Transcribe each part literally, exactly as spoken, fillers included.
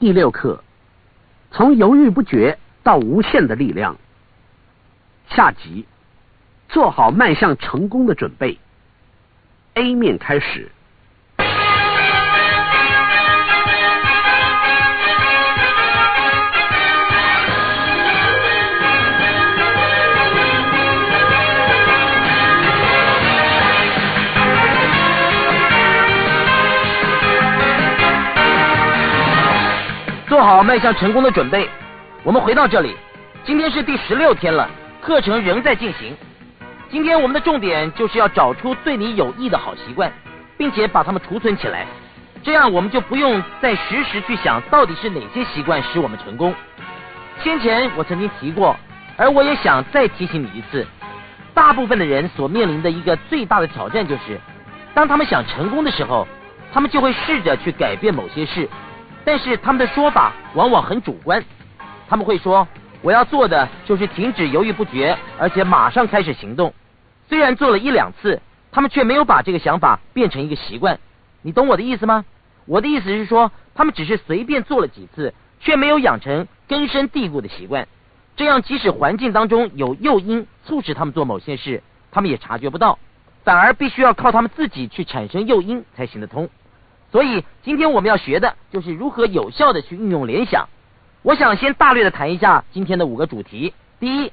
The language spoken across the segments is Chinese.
第六课，从犹豫不决到无限的力量。下集，做好迈向成功的准备。 A 面开始。做好迈向成功的准备。我们回到这里，今天是第十六天了，课程仍在进行。今天我们的重点就是要找出对你有益的好习惯，并且把它们储存起来，这样我们就不用再时时去想到底是哪些习惯使我们成功。先前我曾经提过，而我也想再提醒你一次，大部分的人所面临的一个最大的挑战就是，当他们想成功的时候，他们就会试着去改变某些事。 但是他们的说法往往很主观，他们会说我要做的就是停止犹豫不决，而且马上开始行动。虽然做了一两次，他们却没有把这个想法变成一个习惯。你懂我的意思吗？我的意思是说，他们只是随便做了几次，却没有养成根深蒂固的习惯。这样，即使环境当中有诱因促使他们做某些事，他们也察觉不到，反而必须要靠他们自己去产生诱因才行得通。 所以，今天我们要学的就是如何有效的去运用联想。我想先大略的谈一下今天的五个主题。第一，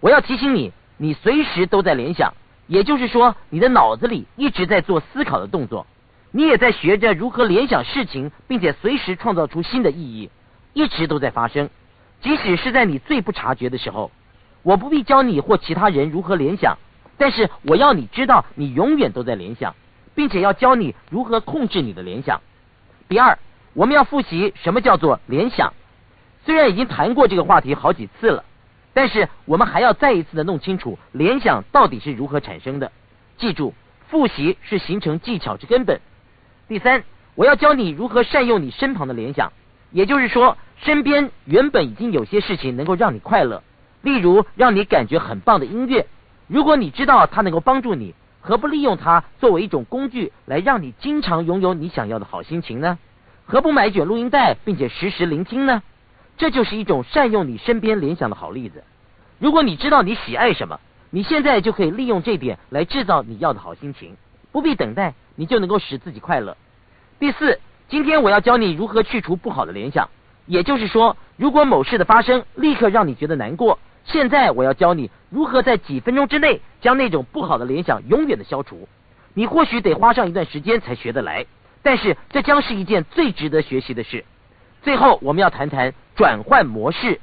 我要提醒你，你随时都在联想，也就是说，你的脑子里一直在做思考的动作，你也在学着如何联想事情，并且随时创造出新的意义，一直都在发生，即使是在你最不察觉的时候。我不必教你或其他人如何联想，但是我要你知道，你永远都在联想。 并且要教你如何控制你的联想。第二，我们要复习什么叫做联想。虽然已经谈过这个话题好几次了，但是我们还要再一次的弄清楚联想到底是如何产生的。记住，复习是形成技巧之根本。第三，我要教你如何善用你身旁的联想，也就是说，身边原本已经有些事情能够让你快乐，例如让你感觉很棒的音乐，如果你知道它能够帮助你。 何不利用它作为一种工具，来让你经常拥有你想要的好心情呢？何不买卷录音带，并且时时聆听呢？这就是一种善用你身边联想的好例子。如果你知道你喜爱什么，你现在就可以利用这点来制造你要的好心情，不必等待，你就能够使自己快乐。第四，今天我要教你如何去除不好的联想，也就是说，如果某事的发生立刻让你觉得难过。 现在我要教你如何在几分钟之内将那种不好的联想永远的消除。你或许得花上一段时间才学得来，但是这将是一件最值得学习的事。最后，我们要谈谈转换模式，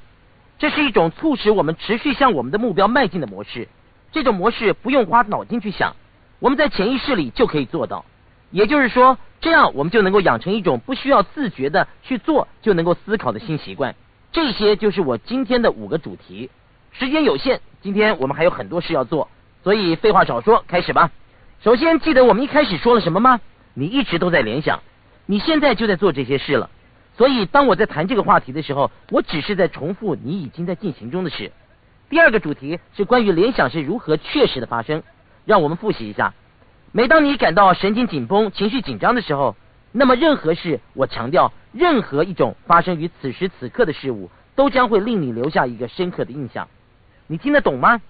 这是一种促使我们持续向我们的目标迈进的模式。这种模式不用花脑筋去想，我们在潜意识里就可以做到。也就是说，这样我们就能够养成一种不需要自觉的去做就能够思考的新习惯。这些就是我今天的五个主题。 时间有限，今天我们还有很多事要做，所以废话少说，开始吧。首先，记得我们一开始说了什么吗？你一直都在联想，你现在就在做这些事了。所以，当我在谈这个话题的时候，我只是在重复你已经在进行中的事。第二个主题是关于联想是如何确实的发生，让我们复习一下。每当你感到神经紧绷、情绪紧张的时候，那么任何事，我强调，任何一种发生于此时此刻的事物，都将会令你留下一个深刻的印象。 你听得懂吗？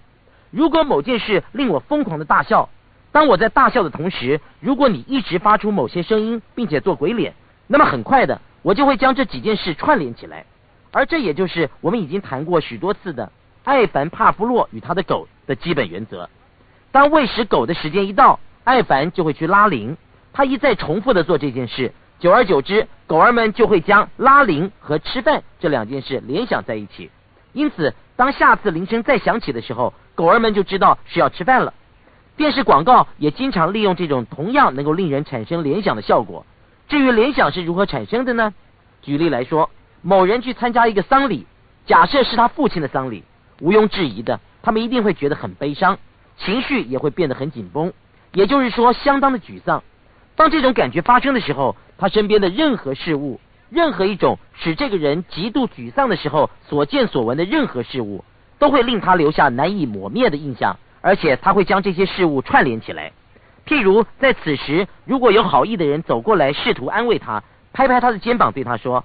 如果某件事令我疯狂的大笑，当我在大笑的同时，如果你一直发出某些声音，并且做鬼脸，那么很快的，我就会将这几件事串联起来。而这也就是我们已经谈过许多次的艾凡·帕夫洛与他的狗的基本原则。当喂食狗的时间一到，艾凡就会去拉铃。他一再重复的做这件事，久而久之，狗儿们就会将拉铃和吃饭这两件事联想在一起。因此， 当下次铃声再响起的时候，狗儿们就知道是要吃饭了。电视广告也经常利用这种同样能够令人产生联想的效果。至于联想是如何产生的呢？举例来说，某人去参加一个丧礼，假设是他父亲的丧礼，毋庸置疑的，他们一定会觉得很悲伤，情绪也会变得很紧绷，也就是说相当的沮丧。当这种感觉发生的时候，他身边的任何事物。 任何一种使这个人极度沮丧的时候所见所闻的任何事物，都会令他留下难以磨灭的印象，而且他会将这些事物串联起来。譬如，在此时，如果有好意的人走过来试图安慰他，拍拍他的肩膀，对他说：“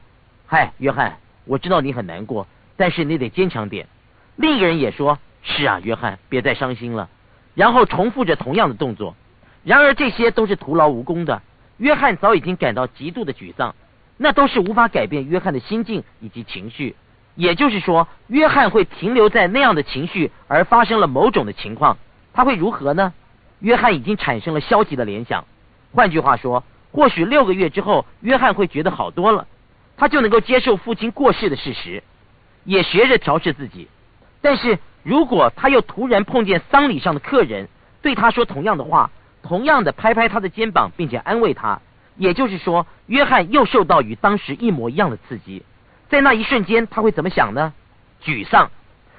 嗨，约翰，我知道你很难过，但是你得坚强点。”另一个人也说：“是啊，约翰，别再伤心了。”然后重复着同样的动作。然而这些都是徒劳无功的。约翰早已经感到极度的沮丧，那都是无法改变约翰的心境以及情绪。也就是说，约翰会停留在那样的情绪，而发生了某种的情况，他会如何呢？约翰已经产生了消极的联想。换句话说，或许六个月之后，约翰会觉得好多了，他就能够接受父亲过世的事实，也学着调试自己。但是如果他又突然碰见丧礼上的客人，对他说同样的话，同样的拍拍他的肩膀，并且安慰他，也就是说，约翰又受到与当时一模一样的刺激。在那一瞬间，他会怎么想呢？沮丧。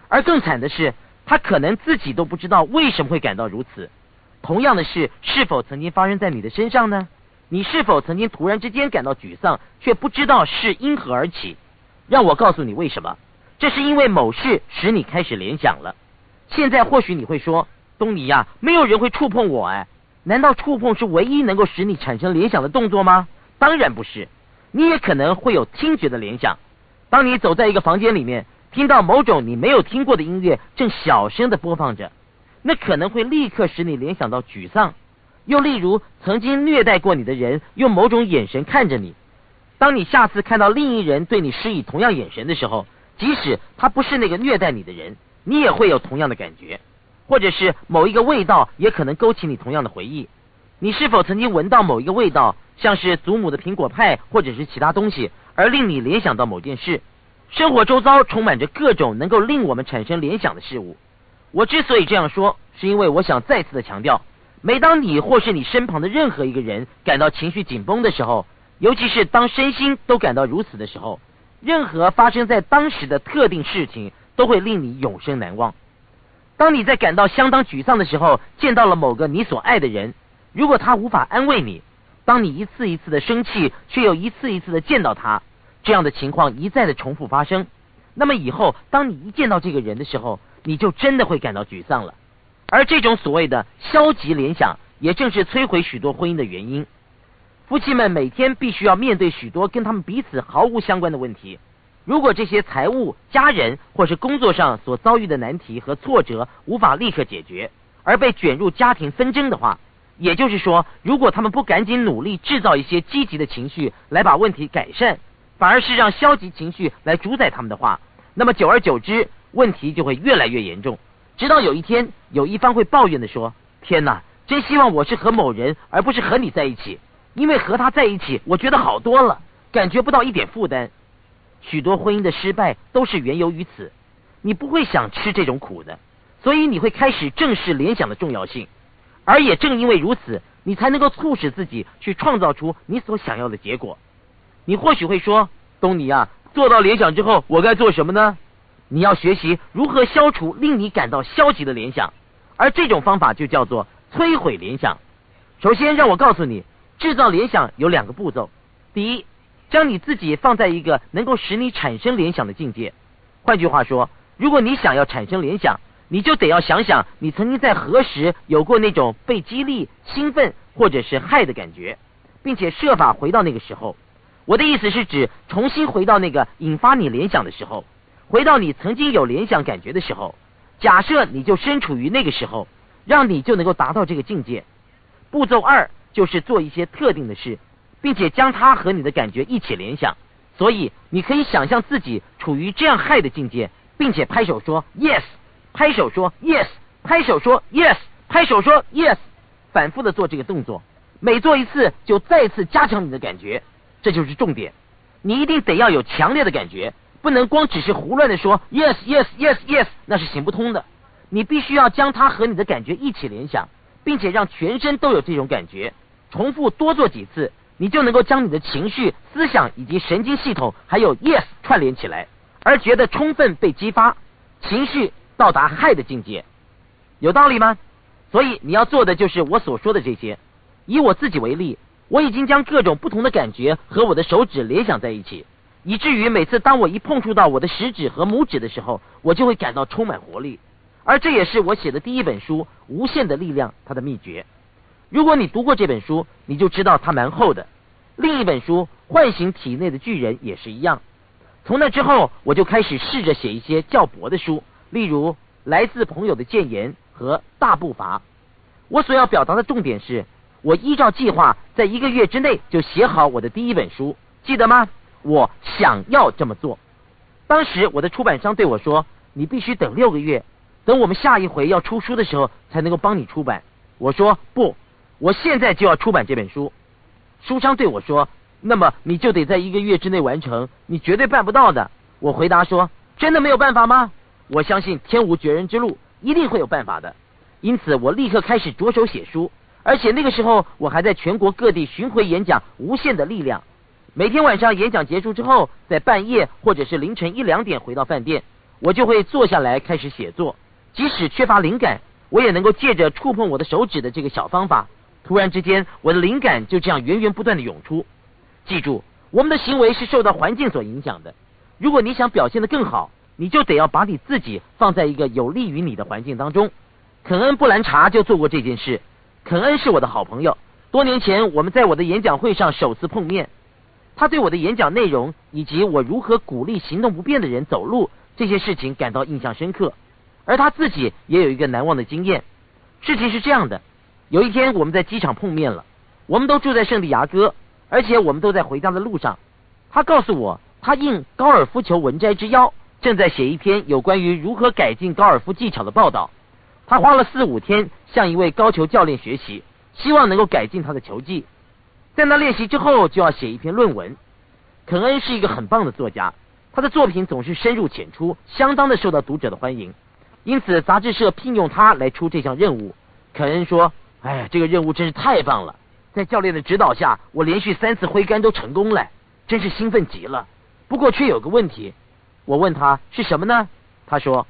而更惨的是，他可能自己都不知道为什么会感到如此。同样的事是否曾经发生在你的身上呢？你是否曾经突然之间感到沮丧，却不知道是因何而起？让我告诉你为什么，这是因为某事使你开始联想了。现在或许你会说，东尼呀，没有人会触碰我哎。难道触碰是唯一能够使你产生联想的动作吗？当然不是，你也可能会有听觉的联想。当你走在一个房间里面，听到某种你没有听过的音乐正小声的播放着，那可能会立刻使你联想到沮丧。又例如，曾经虐待过你的人用某种眼神看着你，当你下次看到另一人对你施以同样眼神的时候，即使他不是那个虐待你的人，你也会有同样的感觉。或者是某一个味道也可能勾起你同样的回忆。你是否曾经闻到某一个味道，像是祖母的苹果派或者是其他东西，而令你联想到某件事？生活周遭充满着各种能够令我们产生联想的事物。我之所以这样说，是因为我想再次的强调，每当你或是你身旁的任何一个人感到情绪紧绷的时候，尤其是当身心都感到如此的时候，任何发生在当时的特定事情都会令你永生难忘。当你在感到相当沮丧的时候，见到了某个你所爱的人，如果他无法安慰你，当你一次一次的生气，却又一次一次的见到他，这样的情况一再的重复发生，那么以后当你一见到这个人的时候，你就真的会感到沮丧了。而这种所谓的消极联想，也正是摧毁许多婚姻的原因。夫妻们每天必须要面对许多跟他们彼此毫无相关的问题。如果这些财务、家人或是工作上所遭遇的难题和挫折无法立刻解决，而被卷入家庭纷争的话，也就是说，如果他们不赶紧努力制造一些积极的情绪来把问题改善，反而是让消极情绪来主宰他们的话，那么久而久之，问题就会越来越严重，直到有一天，有一方会抱怨地说：“天哪，真希望我是和某人而不是和你在一起，因为和他在一起，我觉得好多了，感觉不到一点负担。”许多婚姻的失败都是缘由于此，你不会想吃这种苦的，所以你会开始正视联想的重要性，而也正因为如此，你才能够促使自己去创造出你所想要的结果。你或许会说：“东尼啊，做到联想之后，我该做什么呢？”你要学习如何消除令你感到消极的联想，而这种方法就叫做摧毁联想。首先，让我告诉你，制造联想有两个步骤。第一，将你自己放在一个能够使你产生联想的境界。换句话说，如果你想要产生联想，你就得要想想你曾经在何时有过那种被激励、兴奋或者是害的感觉，并且设法回到那个时候。我的意思是指重新回到那个引发你联想的时候，回到你曾经有联想感觉的时候。假设你就身处于那个时候，让你就能够达到这个境界。步骤二就是做一些特定的事，并且将它和你的感觉一起联想，所以你可以想象自己处于这样嗨的境界，并且拍手说 yes， 拍手说 yes， 拍手说 yes， 拍手说 yes， 反复的做这个动作，每做一次就再次加强你的感觉。这就是重点，你一定得要有强烈的感觉，不能光只是胡乱的说 yes yes yes yes， 那是行不通的。你必须要将它和你的感觉一起联想，并且让全身都有这种感觉，重复多做几次，你就能够将你的情绪、思想以及神经系统还有 yes 串联起来，而觉得充分被激发，情绪到达 high 的境界。有道理吗？所以你要做的就是我所说的这些。以我自己为例，我已经将各种不同的感觉和我的手指联想在一起，以至于每次当我一碰触到我的食指和拇指的时候，我就会感到充满活力。而这也是我写的第一本书《无限的力量》它的秘诀。如果你读过这本书，你就知道它蛮厚的。另一本书《唤醒体内的巨人》也是一样，从那之后，我就开始试着写一些较薄的书，例如《来自朋友的谏言》和《大步伐》。我所要表达的重点是，我依照计划，在一个月之内就写好我的第一本书，记得吗？我想要这么做。当时我的出版商对我说：“你必须等六个月，等我们下一回要出书的时候才能够帮你出版。”我说：“不，我现在就要出版这本书。”书商对我说：“那么你就得在一个月之内完成，你绝对办不到的。”我回答说：“真的没有办法吗？我相信天无绝人之路，一定会有办法的。”因此，我立刻开始着手写书。而且那个时候，我还在全国各地巡回演讲《无限的力量》。每天晚上演讲结束之后，在半夜或者是凌晨一两点回到饭店，我就会坐下来开始写作。即使缺乏灵感，我也能够借着触碰我的手指的这个小方法，突然之间，我的灵感就这样源源不断的涌出。记住，我们的行为是受到环境所影响的。如果你想表现得更好，你就得要把你自己放在一个有利于你的环境当中。肯恩·布兰查就做过这件事。肯恩是我的好朋友，多年前我们在我的演讲会上首次碰面。他对我的演讲内容以及我如何鼓励行动不便的人走路这些事情感到印象深刻，而他自己也有一个难忘的经验。事情是这样的，有一天我们在机场碰面了，我们都住在圣地牙哥，而且我们都在回家的路上。他告诉我，他应高尔夫球文摘之邀，正在写一篇有关于如何改进高尔夫技巧的报道。他花了四五天向一位高球教练学习，希望能够改进他的球技。在那练习之后就要写一篇论文。肯恩是一个很棒的作家，他的作品总是深入浅出，相当的受到读者的欢迎，因此杂志社聘用他来出这项任务。肯恩说：“哎，这个任务真是太棒了，在教练的指导下，我连续三次挥杆都成功了，真是兴奋极了。不过却有个问题。”我问他是什么呢？他说：“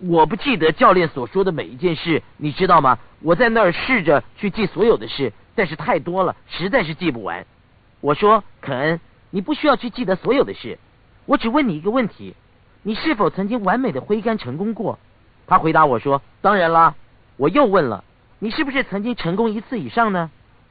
我不记得教练所说的每一件事，你知道吗？我在那儿试着去记所有的事，但是太多了，实在是记不完。”我说：“肯恩，你不需要去记得所有的事，我只问你一个问题，你是否曾经完美的挥杆成功过？”他回答我说：“当然啦。”我又问了：“你是不是曾经成功一次以上呢？”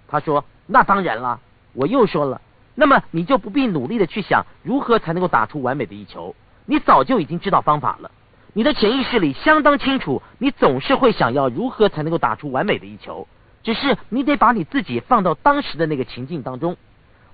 他说：“那当然啦。”我又说了：“那么你就不必努力的去想如何才能够打出完美的一球，你早就已经知道方法了。你的潜意识里相当清楚，你总是会想要如何才能够打出完美的一球，只是你得把你自己放到当时的那个情境当中。”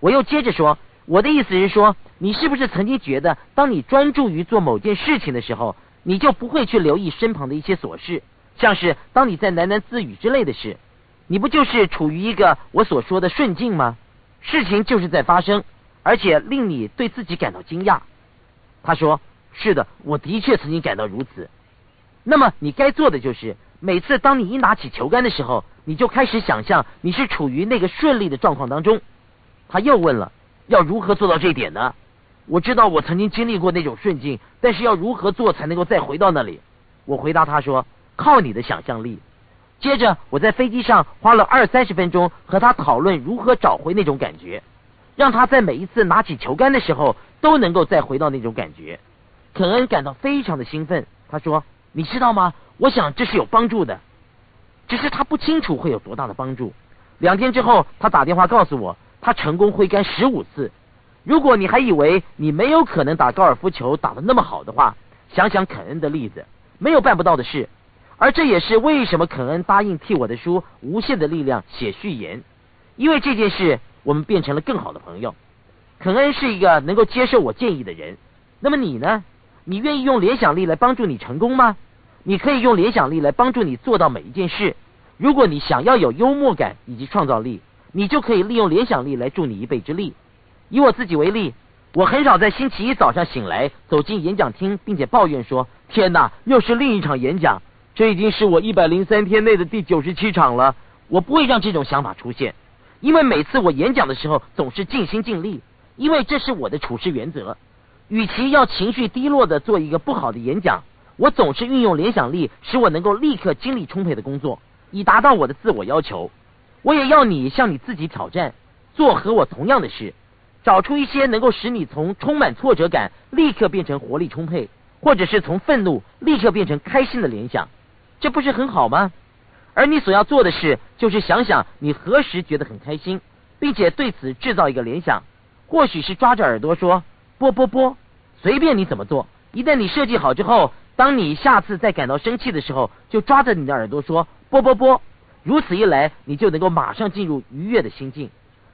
我又接着说：“我的意思是说，你是不是曾经觉得，当你专注于做某件事情的时候，你就不会去留意身旁的一些琐事，像是当你在喃喃自语之类的事，你不就是处于一个我所说的顺境吗？事情就是在发生，而且令你对自己感到惊讶。”他说：“是的，我的确曾经感到如此。”那么你该做的就是，每次当你一拿起球杆的时候，你就开始想象你是处于那个顺利的状况当中。他又问了：“要如何做到这一点呢？”我知道我曾经经历过那种顺境，但是要如何做才能够再回到那里？我回答他说：“靠你的想象力。”接着我在飞机上花了二三十分钟和他讨论如何找回那种感觉，让他在每一次拿起球杆的时候都能够再回到那种感觉。肯恩感到非常的兴奋，他说：“你知道吗？我想这是有帮助的。”只是他不清楚会有多大的帮助。两天之后，他打电话告诉我，他成功挥杆十五次。如果你还以为你没有可能打高尔夫球打得那么好的话，想想肯恩的例子，没有办不到的事。而这也是为什么肯恩答应替我的书《无限的力量》写序言，因为这件事，我们变成了更好的朋友。肯恩是一个能够接受我建议的人。那么你呢？你愿意用联想力来帮助你成功吗？你可以用联想力来帮助你做到每一件事。如果你想要有幽默感以及创造力，你就可以利用联想力来助你一臂之力。以我自己为例，我很少在星期一早上醒来走进演讲厅，并且抱怨说：“天哪，又是另一场演讲，这已经是我一百零三天内的第九十七场了。”我不会让这种想法出现，因为每次我演讲的时候总是尽心尽力，因为这是我的处事原则。与其要情绪低落的做一个不好的演讲，我总是运用联想力，使我能够立刻精力充沛的工作，以达到我的自我要求。我也要你向你自己挑战，做和我同样的事，找出一些能够使你从充满挫折感立刻变成活力充沛，或者是从愤怒立刻变成开心的联想，这不是很好吗？而你所要做的事，就是想想你何时觉得很开心，并且对此制造一个联想，或许是抓着耳朵说：“啵啵啵，随便你怎么做。一旦你设计好之后，当你下次再感到生气的时候，就抓着你的耳朵说啵啵啵。如此一来，你就能够马上进入愉悦的心境，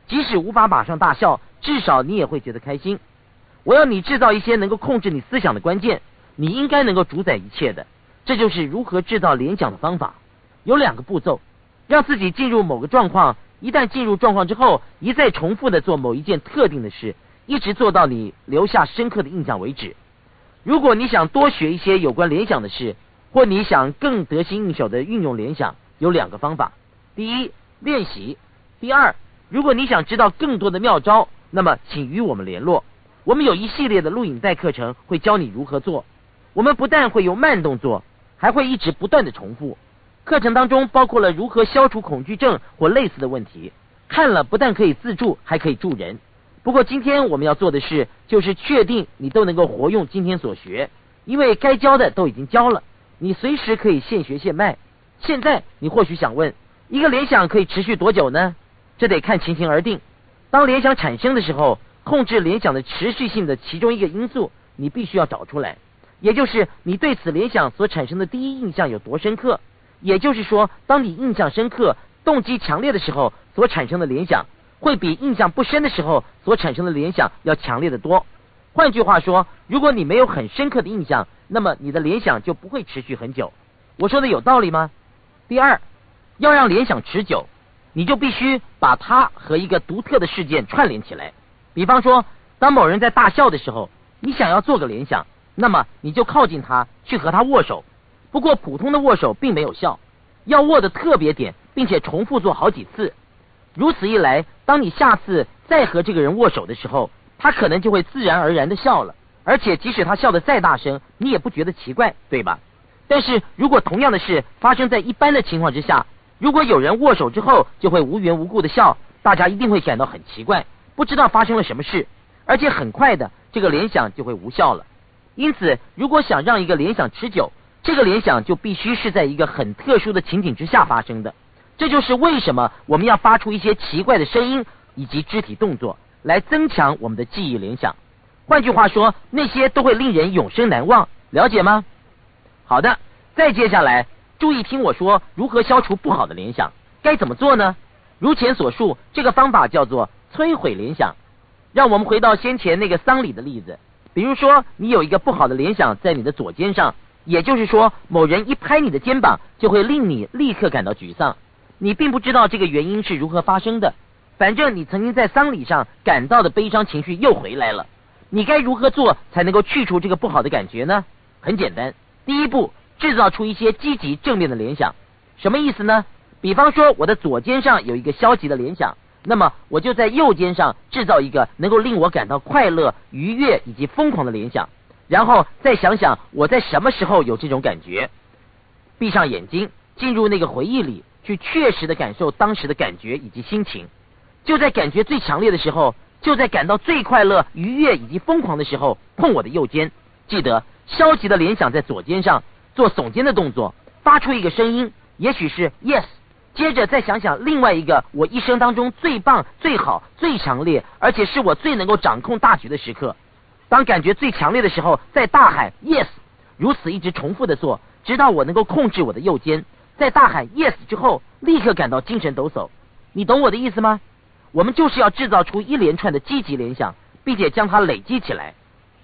即使无法马上大笑，至少你也会觉得开心。我要你制造一些能够控制你思想的关键，你应该能够主宰一切的。这就是如何制造联想的方法，有两个步骤：让自己进入某个状况，一旦进入状况之后，一再重复的做某一件特定的事，一直做到你留下深刻的印象为止。如果你想多学一些有关联想的事，或你想更得心应手的运用联想，有两个方法：第一，练习；第二，如果你想知道更多的妙招，那么请与我们联络。我们有一系列的录影带课程会教你如何做，我们不但会用慢动作，还会一直不断的重复。课程当中包括了如何消除恐惧症或类似的问题，看了不但可以自助，还可以助人。不过今天我们要做的事就是确定你都能够活用今天所学，因为该教的都已经教了，你随时可以现学现卖。现在你或许想问，一个联想可以持续多久呢？这得看情形而定。当联想产生的时候，控制联想的持续性的其中一个因素，你必须要找出来，也就是你对此联想所产生的第一印象有多深刻。也就是说，当你印象深刻、动机强烈的时候，所产生的联想会比印象不深的时候所产生的联想要强烈的多。换句话说，如果你没有很深刻的印象，那么你的联想就不会持续很久。我说的有道理吗？第二，要让联想持久，你就必须把它和一个独特的事件串联起来。比方说，当某人在大笑的时候，你想要做个联想，那么你就靠近他，去和他握手。不过普通的握手并没有效，要握的特别点，并且重复做好几次。如此一来，当你下次再和这个人握手的时候，他可能就会自然而然的笑了，而且即使他笑得再大声，你也不觉得奇怪，对吧？但是如果同样的事发生在一般的情况之下，如果有人握手之后就会无缘无故的笑，大家一定会感到很奇怪，不知道发生了什么事，而且很快的这个联想就会无效了。因此，如果想让一个联想持久，这个联想就必须是在一个很特殊的情景之下发生的。这就是为什么我们要发出一些奇怪的声音以及肢体动作来增强我们的记忆联想。换句话说，那些都会令人永生难忘，了解吗？好的，再接下来注意听我说如何消除不好的联想，该怎么做呢？如前所述，这个方法叫做摧毁联想。让我们回到先前那个丧礼的例子。比如说，你有一个不好的联想在你的左肩上，也就是说，某人一拍你的肩膀就会令你立刻感到沮丧。你并不知道这个原因是如何发生的，反正你曾经在丧礼上感到的悲伤情绪又回来了。你该如何做才能够去除这个不好的感觉呢？很简单，第一步，制造出一些积极正面的联想。什么意思呢？比方说，我的左肩上有一个消极的联想，那么我就在右肩上制造一个能够令我感到快乐、愉悦以及疯狂的联想，然后再想想我在什么时候有这种感觉，闭上眼睛，进入那个回忆里，去确实的感受当时的感觉以及心情。就在感觉最强烈的时候，就在感到最快乐、愉悦以及疯狂的时候，碰我的右肩。记得，消极的联想在左肩上，做耸肩的动作，发出一个声音，也许是 yes。接着再想想另外一个我一生当中最棒、最好、最强烈，而且是我最能够掌控大局的时刻。当感觉最强烈的时候，再大喊 yes。 如此一直重复的做，直到我能够控制我的右肩。在大喊 yes 之后，立刻感到精神抖擞。你懂我的意思吗？我们就是要制造出一连串的积极联想，并且将它累积起来。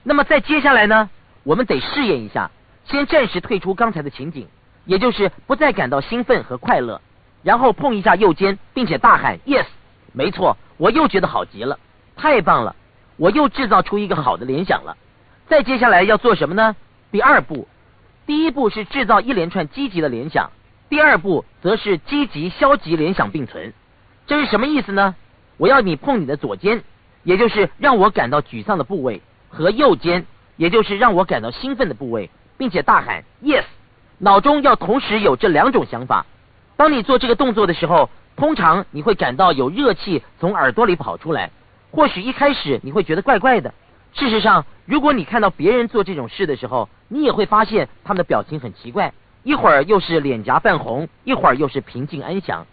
那么再接下来呢，我们得试验一下，先暂时退出刚才的情景，也就是不再感到兴奋和快乐，然后碰一下右肩，并且大喊 yes。 没错，我又觉得好极了，太棒了，我又制造出一个好的联想了。再接下来要做什么呢？第二步。第一步是制造一连串积极的联想，第二步则是积极消极联想并存。这是什么意思呢？我要你碰你的左肩，也就是让我感到沮丧的部位，和右肩，也就是让我感到兴奋的部位，并且大喊 yes。 脑中要同时有这两种想法。当你做这个动作的时候，通常你会感到有热气从耳朵里跑出来，或许一开始你会觉得怪怪的。事实上，如果你看到别人做这种事的时候，你也会发现他们的表情很奇怪，一会儿又是脸颊泛红，一会儿又是平静安详。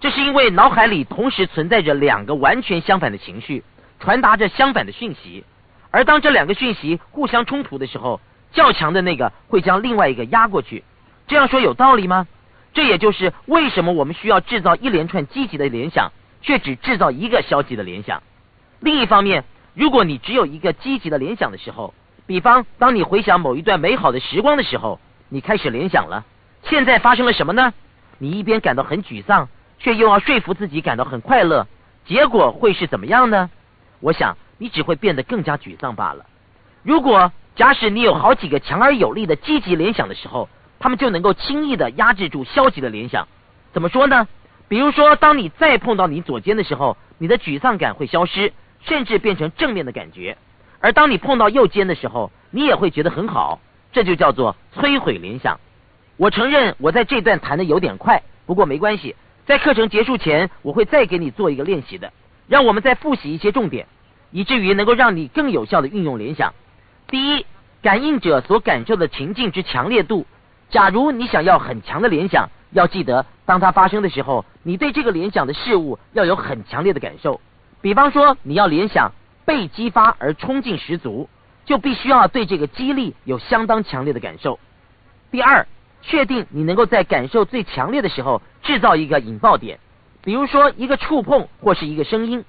这是因为脑海里同时存在着两个完全相反的情绪，传达着相反的讯息。而当这两个讯息互相冲突的时候，较强的那个会将另外一个压过去。这样说有道理吗？这也就是为什么我们需要制造一连串积极的联想，却只制造一个消极的联想。另一方面，如果你只有一个积极的联想的时候，比方当你回想某一段美好的时光的时候，你开始联想了现在发生了什么呢？你一边感到很沮丧，却又要说服自己感到很快乐，结果会是怎么样呢？我想你只会变得更加沮丧罢了。如果假使你有好几个强而有力的积极联想的时候，他们就能够轻易的压制住消极的联想。怎么说呢？比如说当你再碰到你左肩的时候，你的沮丧感会消失，甚至变成正面的感觉，而当你碰到右肩的时候，你也会觉得很好，这就叫做摧毁联想。我承认我在这段谈的有点快，不过没关系，在课程结束前我会再给你做一个练习的，让我们再复习一些重点，以至于能够让你更有效的运用联想。第一，感应者所感受的情境之强烈度。假如你想要很强的联想，要记得当它发生的时候，你对这个联想的事物要有很强烈的感受。比方说你要联想被激发而冲劲十足，就必须要对这个激励有相当强烈的感受。第二，确定你能够在感受最强烈的时候制造一个引爆点，比如说一个触碰或是一个声音。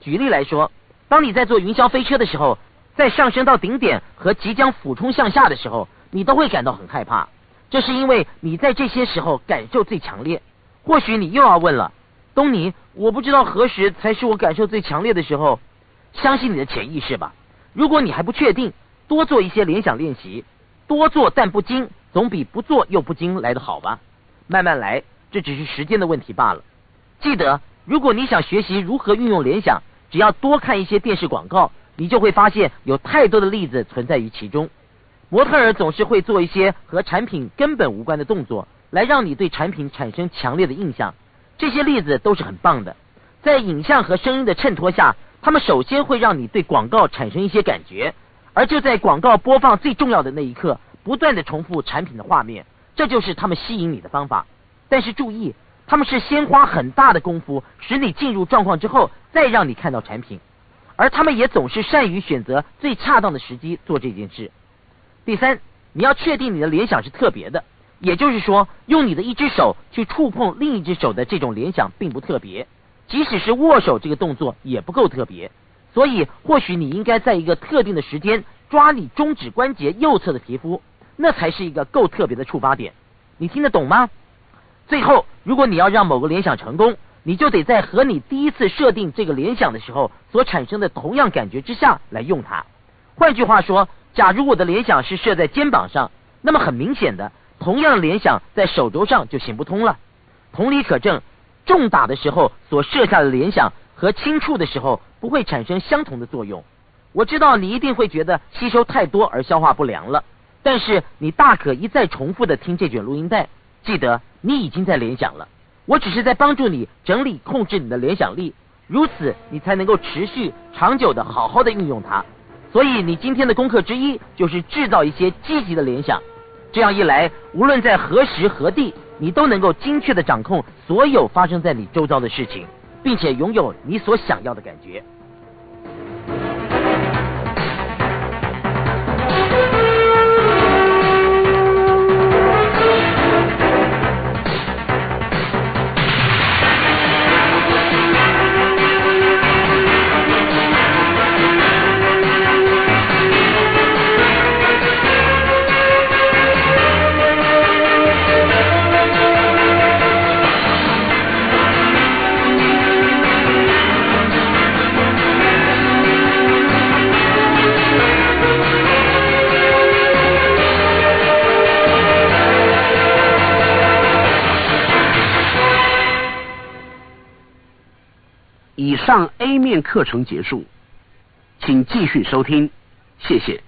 举例来说，当你在坐云霄飞车的时候，在上升到顶点和即将俯冲向下的时候，你都会感到很害怕，这是因为你在这些时候感受最强烈。或许你又要问了，东尼，我不知道何时才是我感受最强烈的时候。相信你的潜意识吧。如果你还不确定，多做一些联想练习，多做但不精，总比不做又不精来得好吧。慢慢来，这只是时间的问题罢了。记得，如果你想学习如何运用联想，只要多看一些电视广告，你就会发现有太多的例子存在于其中。模特儿总是会做一些和产品根本无关的动作，来让你对产品产生强烈的印象。这些例子都是很棒的。在影像和声音的衬托下，他们首先会让你对广告产生一些感觉，而就在广告播放最重要的那一刻，不断的重复产品的画面，这就是他们吸引你的方法。但是注意，他们是先花很大的功夫使你进入状况之后，再让你看到产品，而他们也总是善于选择最恰当的时机做这件事。第三，你要确定你的联想是特别的，也就是说，用你的一只手去触碰另一只手的这种联想并不特别，即使是握手这个动作也不够特别。所以或许你应该在一个特定的时间抓你中指关节右侧的皮肤，那才是一个够特别的触发点。你听得懂吗？最后，如果你要让某个联想成功，你就得在和你第一次设定这个联想的时候所产生的同样感觉之下来用它。换句话说，假如我的联想是设在肩膀上，那么很明显的，同样的联想在手肘上就行不通了。同理可证，重打的时候所设下的联想和轻触的时候不会产生相同的作用。我知道你一定会觉得吸收太多而消化不良了，但是你大可一再重复的听这卷录音带，记得你已经在联想了。我只是在帮助你整理控制你的联想力，如此你才能够持续长久的好好的运用它。所以你今天的功课之一就是制造一些积极的联想，这样一来，无论在何时何地，你都能够精确地掌控所有发生在你周遭的事情，并且拥有你所想要的感觉。以上 A 面课程结束，请继续收听，谢谢。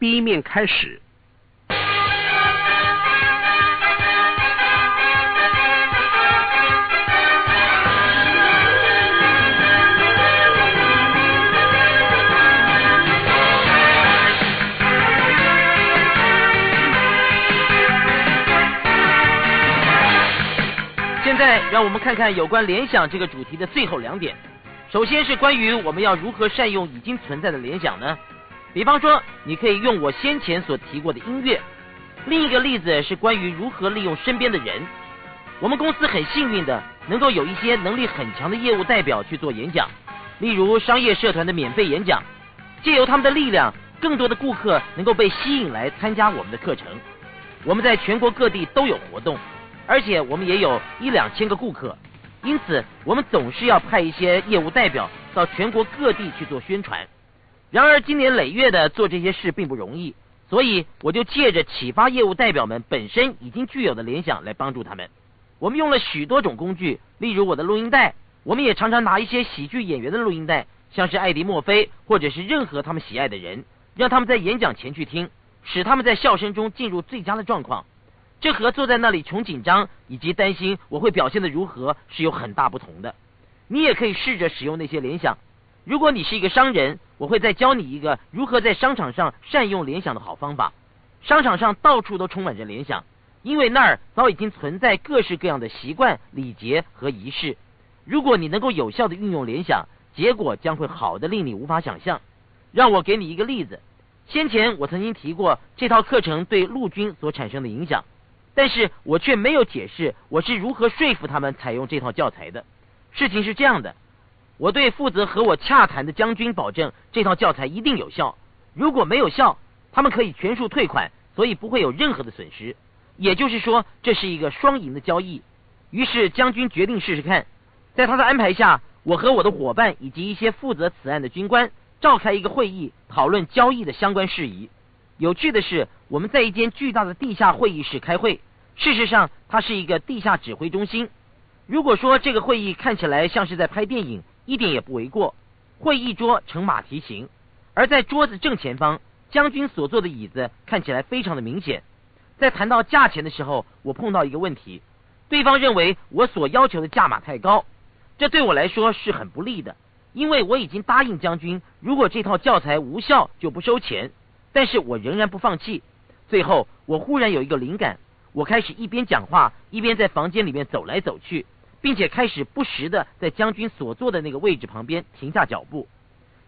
B 面开始。让我们看看有关联想这个主题的最后两点。首先是关于我们要如何善用已经存在的联想呢？比方说，你可以用我先前所提过的音乐。另一个例子是关于如何利用身边的人。我们公司很幸运的能够有一些能力很强的业务代表去做演讲，例如商业社团的免费演讲，借由他们的力量，更多的顾客能够被吸引来参加我们的课程。我们在全国各地都有活动，而且我们也有一两千个顾客，因此我们总是要派一些业务代表到全国各地去做宣传。然而今年累月的做这些事并不容易，所以我就借着启发业务代表们本身已经具有的联想来帮助他们。我们用了许多种工具，例如我的录音带，我们也常常拿一些喜剧演员的录音带，像是艾迪·墨菲或者是任何他们喜爱的人，让他们在演讲前去听，使他们在笑声中进入最佳的状况。这和坐在那里穷紧张以及担心我会表现得如何是有很大不同的。你也可以试着使用那些联想。如果你是一个商人，我会再教你一个如何在商场上善用联想的好方法。商场上到处都充满着联想，因为那儿早已经存在各式各样的习惯、礼节和仪式。如果你能够有效地运用联想，结果将会好得令你无法想象。让我给你一个例子。先前我曾经提过这套课程对陆军所产生的影响，但是我却没有解释我是如何说服他们采用这套教材的。事情是这样的，我对负责和我洽谈的将军保证这套教材一定有效，如果没有效，他们可以全数退款，所以不会有任何的损失。也就是说，这是一个双赢的交易。于是将军决定试试看。在他的安排下，我和我的伙伴以及一些负责此案的军官召开一个会议，讨论交易的相关事宜。有趣的是，我们在一间巨大的地下会议室开会，事实上它是一个地下指挥中心。如果说这个会议看起来像是在拍电影，一点也不为过。会议桌呈马蹄形，而在桌子正前方，将军所坐的椅子看起来非常的明显。在谈到价钱的时候，我碰到一个问题，对方认为我所要求的价码太高，这对我来说是很不利的。因为我已经答应将军，如果这套教材无效就不收钱，但是我仍然不放弃。最后我忽然有一个灵感，我开始一边讲话一边在房间里面走来走去，并且开始不时的在将军所坐的那个位置旁边停下脚步。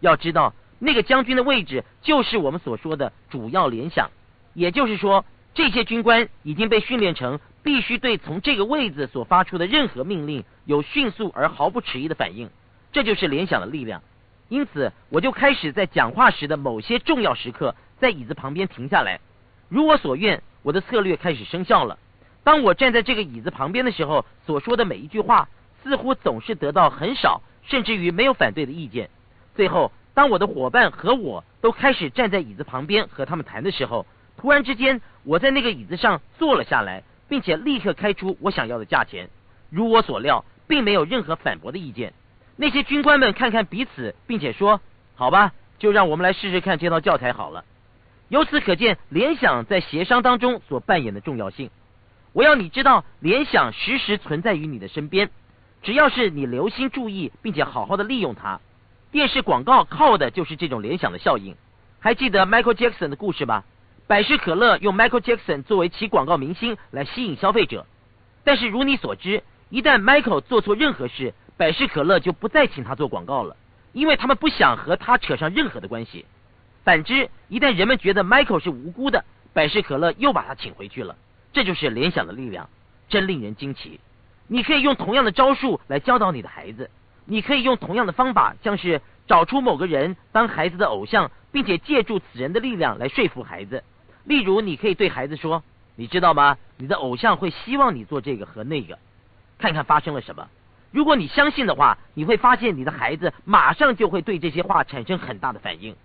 要知道，那个将军的位置就是我们所说的主要联想，也就是说，这些军官已经被训练成必须对从这个位置所发出的任何命令有迅速而毫不迟疑的反应。这就是联想的力量。因此我就开始在讲话时的某些重要时刻在椅子旁边停下来。如我所愿，我的策略开始生效了。当我站在这个椅子旁边的时候，所说的每一句话似乎总是得到很少甚至于没有反对的意见。最后当我的伙伴和我都开始站在椅子旁边和他们谈的时候，突然之间我在那个椅子上坐了下来，并且立刻开出我想要的价钱。如我所料，并没有任何反驳的意见。那些军官们看看彼此，并且说，好吧，就让我们来试试看这套教材好了。由此可见，联想在协商当中所扮演的重要性。我要你知道，联想时时存在于你的身边，只要是你留心注意并且好好的利用它。电视广告靠的就是这种联想的效应。还记得 Michael Jackson 的故事吧？百事可乐用 Michael Jackson 作为其广告明星来吸引消费者，但是如你所知，一旦 Michael 做错任何事，百事可乐就不再请他做广告了，因为他们不想和他扯上任何的关系。反之，一旦人们觉得 Michael 是无辜的，百事可乐又把他请回去了。这就是联想的力量，真令人惊奇。你可以用同样的招数来教导你的孩子，你可以用同样的方法，像是找出某个人当孩子的偶像，并且借助此人的力量来说服孩子。例如，你可以对孩子说，你知道吗，你的偶像会希望你做这个和那个，看看发生了什么。如果你相信的话，你会发现你的孩子马上就会对这些话产生很大的反应。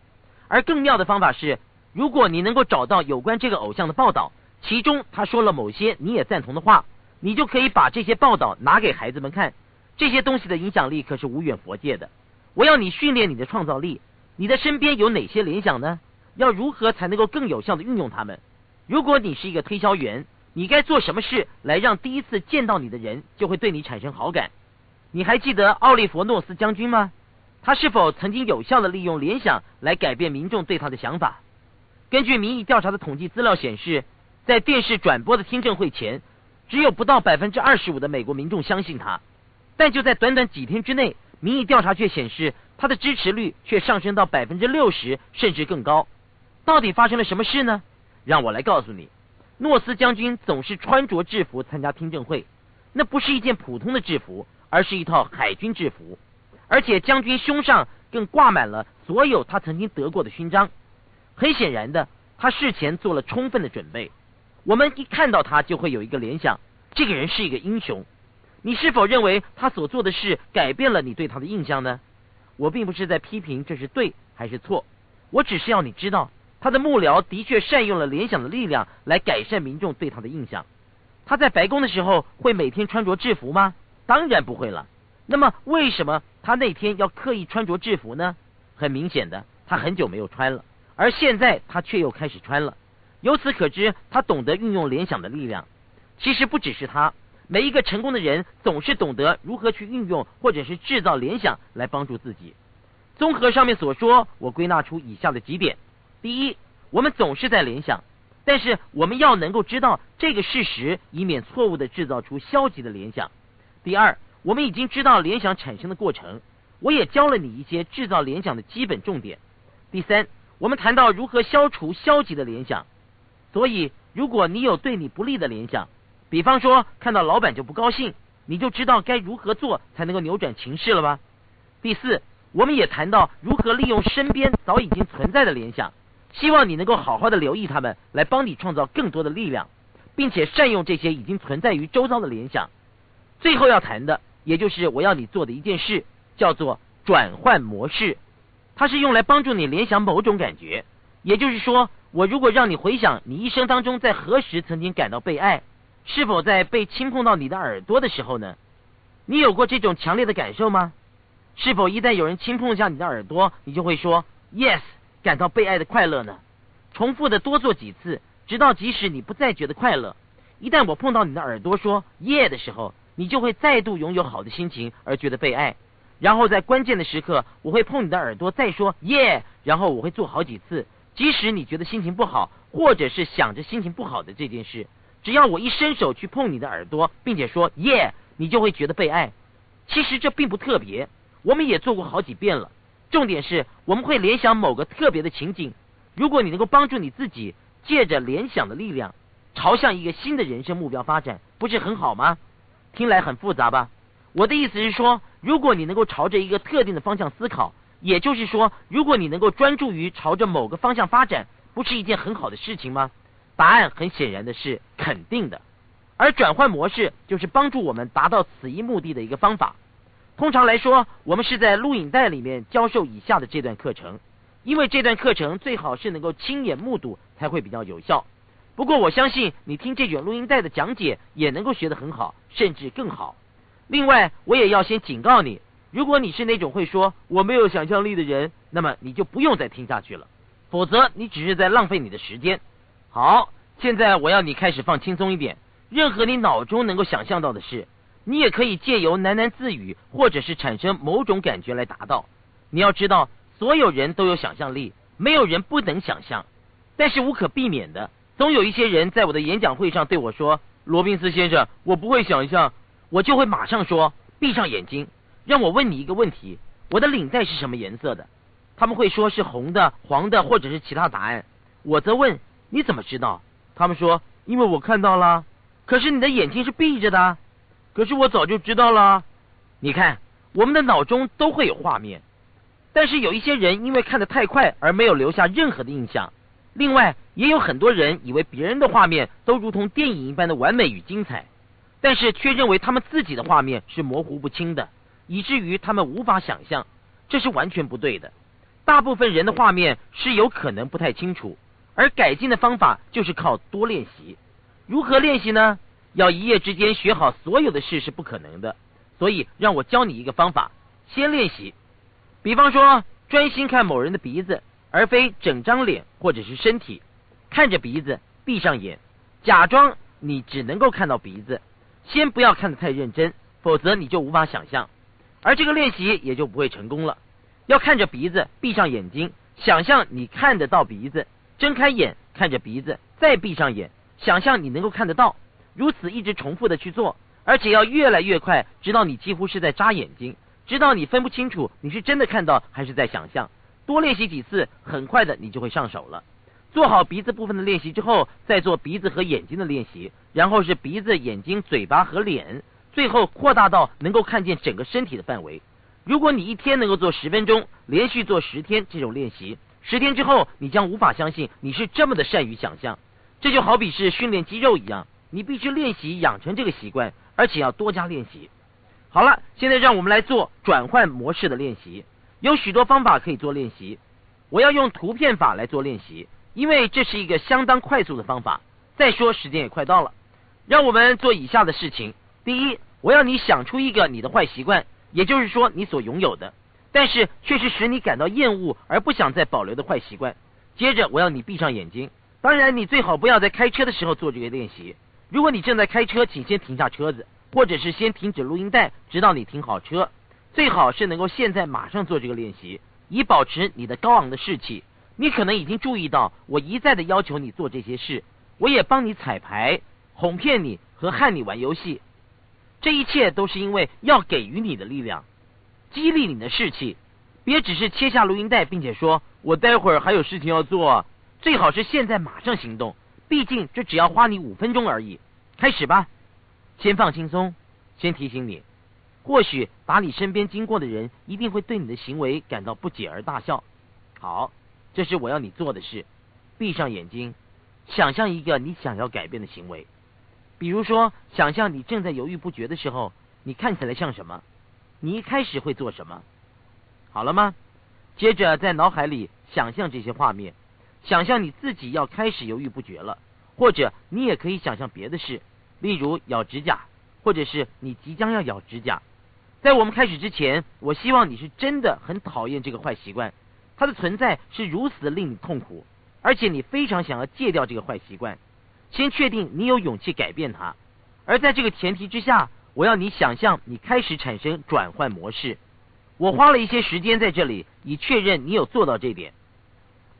而更妙的方法是，如果你能够找到有关这个偶像的报道，其中他说了某些你也赞同的话，你就可以把这些报道拿给孩子们看。这些东西的影响力可是无远弗届的。我要你训练你的创造力。你的身边有哪些联想呢？要如何才能够更有效地运用它们？如果你是一个推销员，你该做什么事来让第一次见到你的人就会对你产生好感？你还记得奥利弗·诺斯将军吗？他是否曾经有效地利用联想来改变民众对他的想法？根据民意调查的统计资料显示，在电视转播的听证会前，只有不到百分之二十五的美国民众相信他。但就在短短几天之内，民意调查却显示他的支持率却上升到百分之六十甚至更高。到底发生了什么事呢？让我来告诉你。诺斯将军总是穿着制服参加听证会，那不是一件普通的制服，而是一套海军制服，而且将军胸上更挂满了所有他曾经得过的勋章。很显然的，他事前做了充分的准备。我们一看到他就会有一个联想，这个人是一个英雄。你是否认为他所做的事改变了你对他的印象呢？我并不是在批评这是对还是错，我只是要你知道，他的幕僚的确善用了联想的力量来改善民众对他的印象。他在白宫的时候会每天穿着制服吗？当然不会了。那么为什么他那天要刻意穿着制服呢？很明显的，他很久没有穿了，而现在他却又开始穿了。由此可知，他懂得运用联想的力量。其实不只是他，每一个成功的人总是懂得如何去运用或者是制造联想来帮助自己。综合上面所说，我归纳出以下的几点。第一，我们总是在联想，但是我们要能够知道这个事实，以免错误地制造出消极的联想。第二，我们已经知道联想产生的过程，我也教了你一些制造联想的基本重点。第三，我们谈到如何消除消极的联想。所以如果你有对你不利的联想，比方说看到老板就不高兴，你就知道该如何做才能够扭转情势了吧。第四，我们也谈到如何利用身边早已经存在的联想，希望你能够好好的留意他们，来帮你创造更多的力量，并且善用这些已经存在于周遭的联想。最后要谈的，也就是我要你做的一件事，叫做转换模式。它是用来帮助你联想某种感觉。也就是说，我如果让你回想你一生当中在何时曾经感到被爱，是否在被轻碰到你的耳朵的时候呢？你有过这种强烈的感受吗？是否一旦有人轻碰一下你的耳朵，你就会说 yes，感到被爱的快乐呢？重复的多做几次，直到即使你不再觉得快乐。一旦我碰到你的耳朵说耶的时候，你就会再度拥有好的心情而觉得被爱。然后在关键的时刻，我会碰你的耳朵再说耶，然后我会做好几次，即使你觉得心情不好，或者是想着心情不好的这件事，只要我一伸手去碰你的耳朵并且说耶，你就会觉得被爱。其实这并不特别，我们也做过好几遍了。重点是我们会联想某个特别的情景。如果你能够帮助你自己借着联想的力量朝向一个新的人生目标发展，不是很好吗？听来很复杂吧。我的意思是说，如果你能够朝着一个特定的方向思考，也就是说如果你能够专注于朝着某个方向发展，不是一件很好的事情吗？答案很显然的是肯定的。而转换模式就是帮助我们达到此一目的的一个方法。通常来说，我们是在录影带里面教授以下的这段课程，因为这段课程最好是能够亲眼目睹才会比较有效。不过我相信你听这卷录音带的讲解也能够学得很好，甚至更好。另外我也要先警告你，如果你是那种会说我没有想象力的人，那么你就不用再听下去了，否则你只是在浪费你的时间。好，现在我要你开始放轻松一点，任何你脑中能够想象到的事，你也可以借由喃喃自语或者是产生某种感觉来达到。你要知道，所有人都有想象力，没有人不能想象。但是无可避免的，总有一些人在我的演讲会上对我说，罗宾斯先生，我不会想象。我就会马上说，闭上眼睛，让我问你一个问题，我的领带是什么颜色的？他们会说是红的、黄的或者是其他答案。我则问，你怎么知道？他们说，因为我看到了。可是你的眼睛是闭着的。可是我早就知道了。你看，我们的脑中都会有画面，但是有一些人因为看得太快而没有留下任何的印象。另外也有很多人以为别人的画面都如同电影一般的完美与精彩，但是却认为他们自己的画面是模糊不清的，以至于他们无法想象。这是完全不对的。大部分人的画面是有可能不太清楚，而改进的方法就是靠多练习。如何练习呢？要一夜之间学好所有的事是不可能的，所以让我教你一个方法，先练习。比方说，专心看某人的鼻子，而非整张脸或者是身体，看着鼻子，闭上眼，假装你只能够看到鼻子，先不要看得太认真，否则你就无法想象，而这个练习也就不会成功了。要看着鼻子，闭上眼睛，想象你看得到鼻子，睁开眼，看着鼻子，再闭上眼，想象你能够看得到。如此一直重复的去做，而且要越来越快，直到你几乎是在眨眼睛，直到你分不清楚你是真的看到还是在想象。多练习几次，很快的你就会上手了。做好鼻子部分的练习之后，再做鼻子和眼睛的练习，然后是鼻子、眼睛、嘴巴和脸，最后扩大到能够看见整个身体的范围。如果你一天能够做十分钟，连续做十天这种练习，十天之后你将无法相信你是这么的善于想象。这就好比是训练肌肉一样，你必须练习养成这个习惯，而且要多加练习。好了，现在让我们来做转换模式的练习。有许多方法可以做练习，我要用图片法来做练习，因为这是一个相当快速的方法。再说时间也快到了，让我们做以下的事情。第一，我要你想出一个你的坏习惯，也就是说你所拥有的，但是却是使你感到厌恶而不想再保留的坏习惯。接着我要你闭上眼睛，当然你最好不要在开车的时候做这个练习。如果你正在开车，请先停下车子，或者是先停止录音带，直到你停好车。最好是能够现在马上做这个练习，以保持你的高昂的士气。你可能已经注意到，我一再的要求你做这些事，我也帮你彩排、哄骗你和和你玩游戏，这一切都是因为要给予你的力量，激励你的士气。别只是切下录音带并且说我待会儿还有事情要做，最好是现在马上行动，毕竟这只要花你五分钟而已。开始吧，先放轻松，先提醒你，或许打你身边经过的人一定会对你的行为感到不解而大笑。好，这是我要你做的事。闭上眼睛，想象一个你想要改变的行为，比如说想象你正在犹豫不决的时候，你看起来像什么，你一开始会做什么。好了吗？接着在脑海里想象这些画面，想象你自己要开始犹豫不决了，或者你也可以想象别的事，例如咬指甲，或者是你即将要咬指甲。在我们开始之前，我希望你是真的很讨厌这个坏习惯，它的存在是如此令你痛苦，而且你非常想要戒掉这个坏习惯。先确定你有勇气改变它，而在这个前提之下，我要你想象你开始产生转换模式。我花了一些时间在这里，以确认你有做到这点。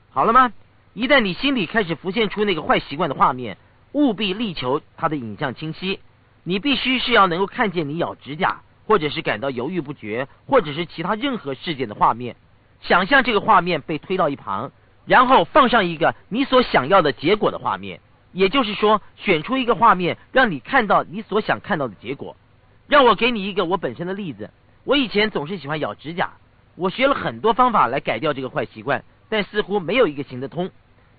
好了吗？一旦你心里开始浮现出那个坏习惯的画面，务必力求它的影像清晰。你必须是要能够看见你咬指甲，或者是感到犹豫不决，或者是其他任何事件的画面。想象这个画面被推到一旁，然后放上一个你所想要的结果的画面，也就是说选出一个画面让你看到你所想看到的结果。让我给你一个我本身的例子，我以前总是喜欢咬指甲，我学了很多方法来改掉这个坏习惯，但似乎没有一个行得通。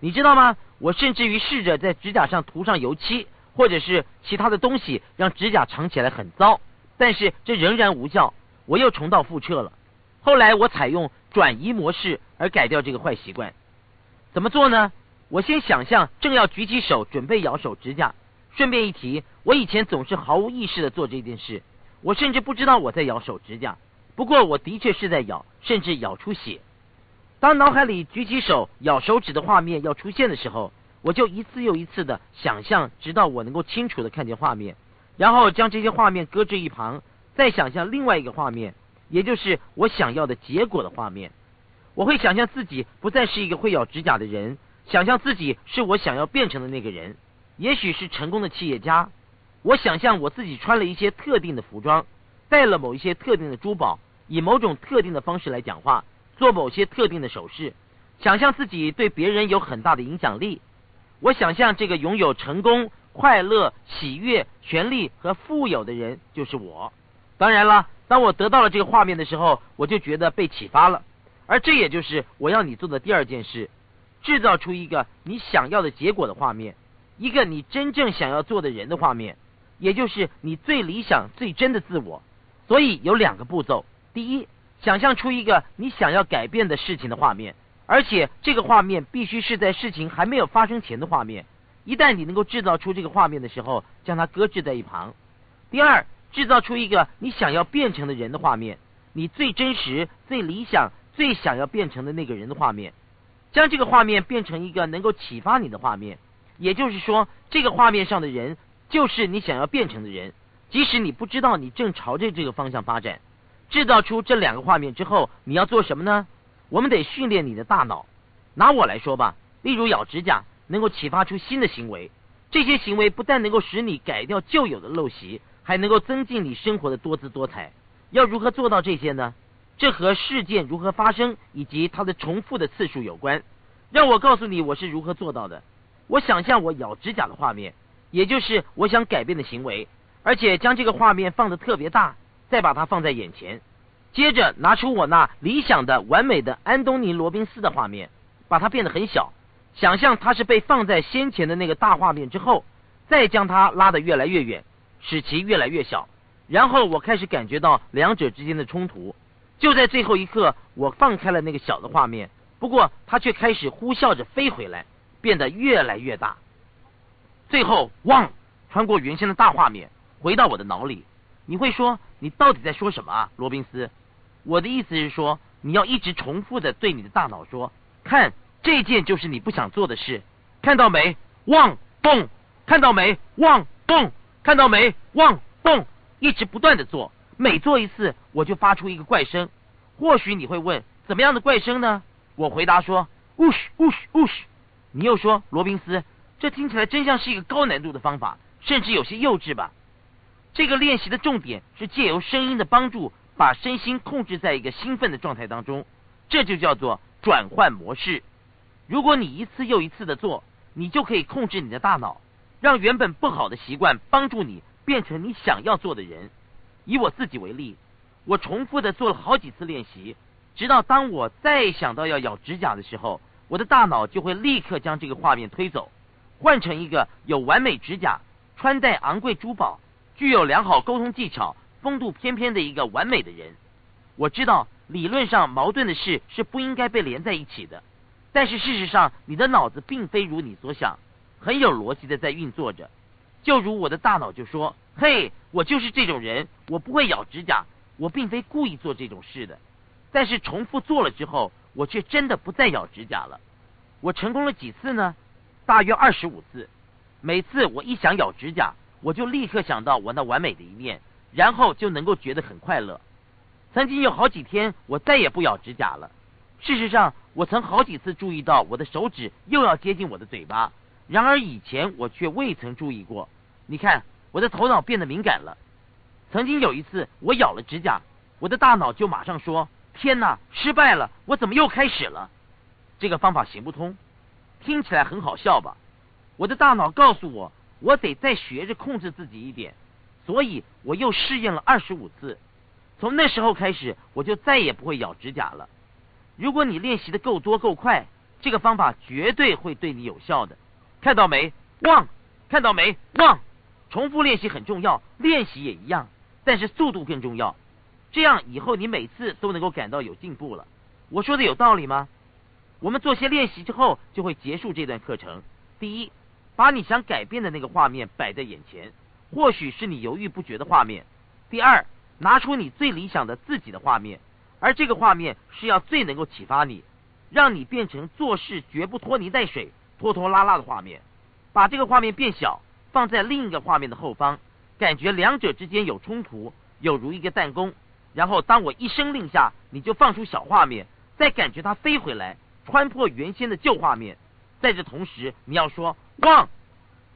你知道吗？我甚至于试着在指甲上涂上油漆，或者是其他的东西让指甲长起来很糟，但是这仍然无效，我又重蹈覆辙了。后来我采用转移模式而改掉这个坏习惯。怎么做呢？我先想象正要举起手准备咬手指甲。顺便一提，我以前总是毫无意识的做这件事，我甚至不知道我在咬手指甲，不过我的确是在咬，甚至咬出血。当脑海里举起手咬手指的画面要出现的时候，我就一次又一次的想象，直到我能够清楚的看见画面，然后将这些画面搁置一旁，再想象另外一个画面，也就是我想要的结果的画面。我会想象自己不再是一个会咬指甲的人，想象自己是我想要变成的那个人，也许是成功的企业家。我想象我自己穿了一些特定的服装，戴了某一些特定的珠宝，以某种特定的方式来讲话，做某些特定的手势。想象自己对别人有很大的影响力。我想象这个拥有成功、快乐、喜悦、权力和富有的人就是我。当然了，当我得到了这个画面的时候，我就觉得被启发了，而这也就是我要你做的第二件事，制造出一个你想要的结果的画面，一个你真正想要做的人的画面，也就是你最理想最真的自我。所以有两个步骤，第一，想象出一个你想要改变的事情的画面，而且这个画面必须是在事情还没有发生前的画面。一旦你能够制造出这个画面的时候，将它搁置在一旁。第二，制造出一个你想要变成的人的画面，你最真实、最理想、最想要变成的那个人的画面，将这个画面变成一个能够启发你的画面，也就是说，这个画面上的人就是你想要变成的人，即使你不知道你正朝着这个方向发展。制造出这两个画面之后，你要做什么呢？我们得训练你的大脑。拿我来说吧，例如咬指甲，能够启发出新的行为，这些行为不但能够使你改掉旧有的陋习，还能够增进你生活的多姿多彩。要如何做到这些呢？这和事件如何发生以及它的重复的次数有关。让我告诉你我是如何做到的。我想象我咬指甲的画面，也就是我想改变的行为，而且将这个画面放得特别大，再把它放在眼前。接着拿出我那理想的完美的安东尼·罗宾斯的画面，把它变得很小，想象它是被放在先前的那个大画面之后，再将它拉得越来越远，使其越来越小。然后我开始感觉到两者之间的冲突。就在最后一刻，我放开了那个小的画面，不过它却开始呼啸着飞回来，变得越来越大。最后，汪，穿过原先的大画面，回到我的脑里。你会说，你到底在说什么啊，罗宾斯？我的意思是说，你要一直重复的对你的大脑说，看，这件就是你不想做的事，看到没？汪，蹦，看到没？汪，蹦，看到没？汪，蹦，一直不断的做，每做一次我就发出一个怪声。或许你会问，怎么样的怪声呢？我回答说，呜嘘呜嘘呜嘘。你又说，罗宾斯，这听起来真像是一个高难度的方法，甚至有些幼稚吧。这个练习的重点是借由声音的帮助，把身心控制在一个兴奋的状态当中，这就叫做转换模式。如果你一次又一次的做，你就可以控制你的大脑，让原本不好的习惯帮助你变成你想要做的人。以我自己为例，我重复的做了好几次练习，直到当我再想到要咬指甲的时候，我的大脑就会立刻将这个画面推走，换成一个有完美指甲、穿戴昂贵珠宝、具有良好沟通技巧、风度翩翩的一个完美的人。我知道理论上矛盾的事是不应该被连在一起的，但是事实上你的脑子并非如你所想，很有逻辑的在运作着。就如我的大脑就说，嘿，我就是这种人，我不会咬指甲，我并非故意做这种事的。但是重复做了之后，我却真的不再咬指甲了。我成功了几次呢？大约二十五次。每次我一想咬指甲，我就立刻想到我那完美的一面，然后就能够觉得很快乐。曾经有好几天我再也不咬指甲了。事实上，我曾好几次注意到我的手指又要接近我的嘴巴，然而以前我却未曾注意过。你看，我的头脑变得敏感了。曾经有一次我咬了指甲，我的大脑就马上说，天哪，失败了，我怎么又开始了？这个方法行不通，听起来很好笑吧？我的大脑告诉我，我得再学着控制自己一点，所以我又试验了二十五次。从那时候开始，我就再也不会咬指甲了。如果你练习的够多够快，这个方法绝对会对你有效的。看到没？忘！看到没？忘！重复练习很重要，练习也一样，但是速度更重要。这样以后你每次都能够感到有进步了。我说的有道理吗？我们做些练习之后就会结束这段课程。第一，把你想改变的那个画面摆在眼前，或许是你犹豫不决的画面。第二，拿出你最理想的自己的画面，而这个画面是要最能够启发你，让你变成做事绝不拖泥带水、拖拖拉拉的画面。把这个画面变小，放在另一个画面的后方，感觉两者之间有冲突，有如一个弹弓。然后当我一声令下，你就放出小画面，再感觉它飞回来，穿破原先的旧画面。在这同时，你要说汪。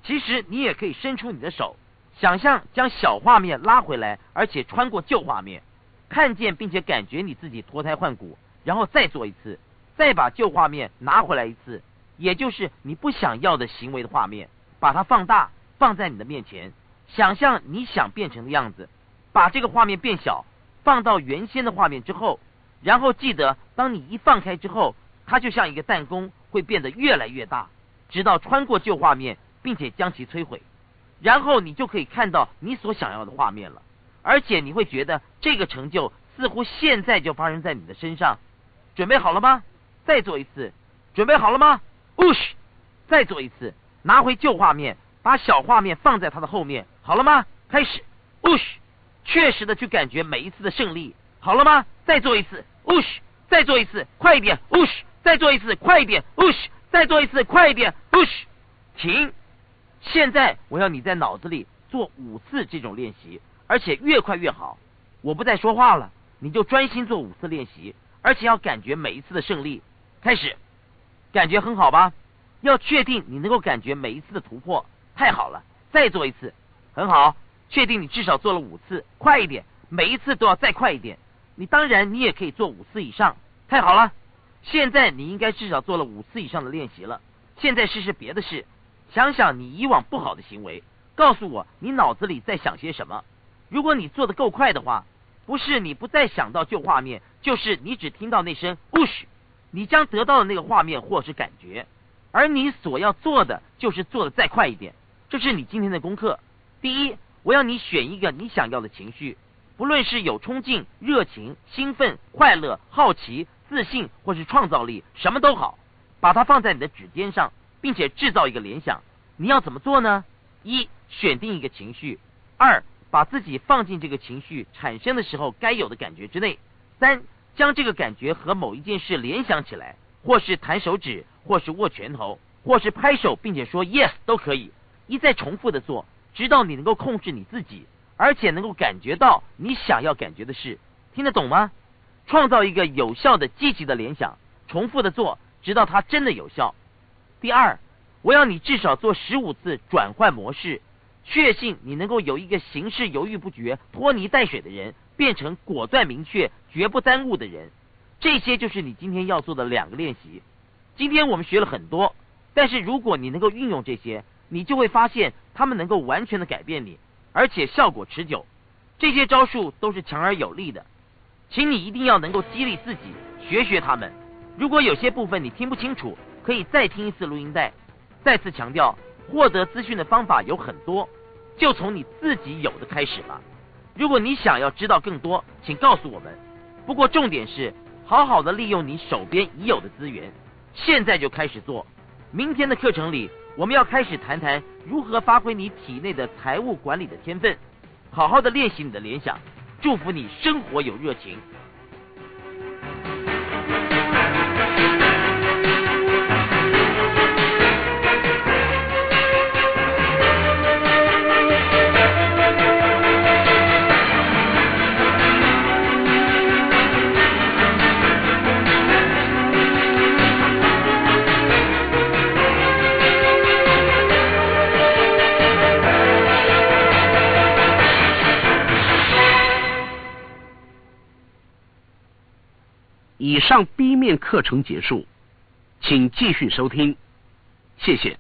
其实你也可以伸出你的手，想象将小画面拉回来，而且穿过旧画面，看见并且感觉你自己脱胎换骨，然后再做一次，再把旧画面拿回来一次，也就是你不想要的行为的画面，把它放大，放在你的面前，想象你想变成的样子，把这个画面变小，放到原先的画面之后，然后记得当你一放开之后，它就像一个弹弓，会变得越来越大，直到穿过旧画面，并且将其摧毁。然后你就可以看到你所想要的画面了，而且你会觉得这个成就似乎现在就发生在你的身上。准备好了吗？再做一次。准备好了吗？呜嘘，再做一次。拿回旧画面，把小画面放在它的后面。好了吗？开始。呜嘘，确实的去感觉每一次的胜利。好了吗？再做一次。呜嘘，再做一次，快一点。呜嘘，再做一次，快一点。呜嘘，再做一次，快一点。呜嘘，停。现在我要你在脑子里做五次这种练习，而且越快越好。我不再说话了，你就专心做五次练习，而且要感觉每一次的胜利。开始。感觉很好吧？要确定你能够感觉每一次的突破。太好了，再做一次，很好，确定你至少做了五次，快一点，每一次都要再快一点。你当然你也可以做五次以上，太好了，现在你应该至少做了五次以上的练习了。现在试试别的事，想想你以往不好的行为，告诉我你脑子里在想些什么。如果你做得够快的话，不是你不再想到旧画面，就是你只听到那声 whoosh， 你将得到的那个画面或是感觉。而你所要做的就是做得再快一点。这是你今天的功课。第一，我要你选一个你想要的情绪，不论是有冲劲、热情、兴奋、快乐、好奇、自信或是创造力，什么都好，把它放在你的指尖上，并且制造一个联想。你要怎么做呢？一，选定一个情绪；二，把自己放进这个情绪产生的时候该有的感觉之内；三，将这个感觉和某一件事联想起来，或是弹手指，或是握拳头，或是拍手并且说 yes 都可以，一再重复的做，直到你能够控制你自己，而且能够感觉到你想要感觉的事。听得懂吗？创造一个有效的积极的联想，重复的做，直到它真的有效。第二，我要你至少做十五次转换模式，确信你能够由一个行事犹豫不决、拖泥带水的人，变成果断明确、绝不耽误的人。这些就是你今天要做的两个练习。今天我们学了很多，但是如果你能够运用这些，你就会发现他们能够完全的改变你，而且效果持久。这些招数都是强而有力的，请你一定要能够激励自己，学学他们。如果有些部分你听不清楚，可以再听一次录音带。再次强调，获得资讯的方法有很多，就从你自己有的开始吧。如果你想要知道更多，请告诉我们。不过重点是，好好的利用你手边已有的资源，现在就开始做。明天的课程里，我们要开始谈谈如何发挥你体内的财务管理的天分，好好的练习你的联想。祝福你生活有热情。以上B面课程结束，请继续收听，谢谢。